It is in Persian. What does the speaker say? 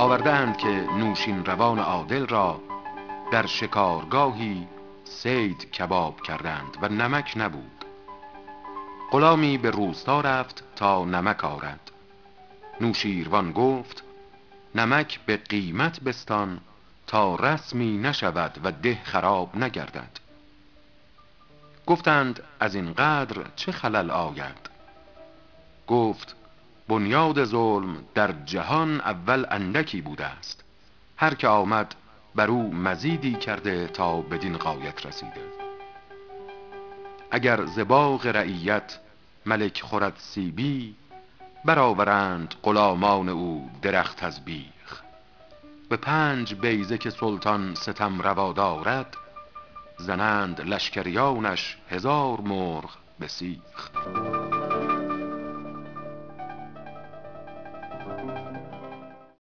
آوردند که نوشین روان عادل را در شکارگاهی صید کباب کردند و نمک نبود. غلامی به روستا رفت تا نمک آورد. نوشیروان گفت نمک به قیمت بستان تا رسمی نشود و ده خراب نگردد. گفتند از این قدر چه خلل آید؟ گفت بنیاد ظلم در جهان اول اندکی بوده است، هر که آمد بر او مزیدی کرده تا بدین غایت رسیده. اگر ز باغ رعیت ملک خورد سیبی، برآورند غلامان او درخت از بیخ. به 5 بیضه که سلطان ستم روا دارد، زنند لشکریانش 1000 مرغ به سیخ.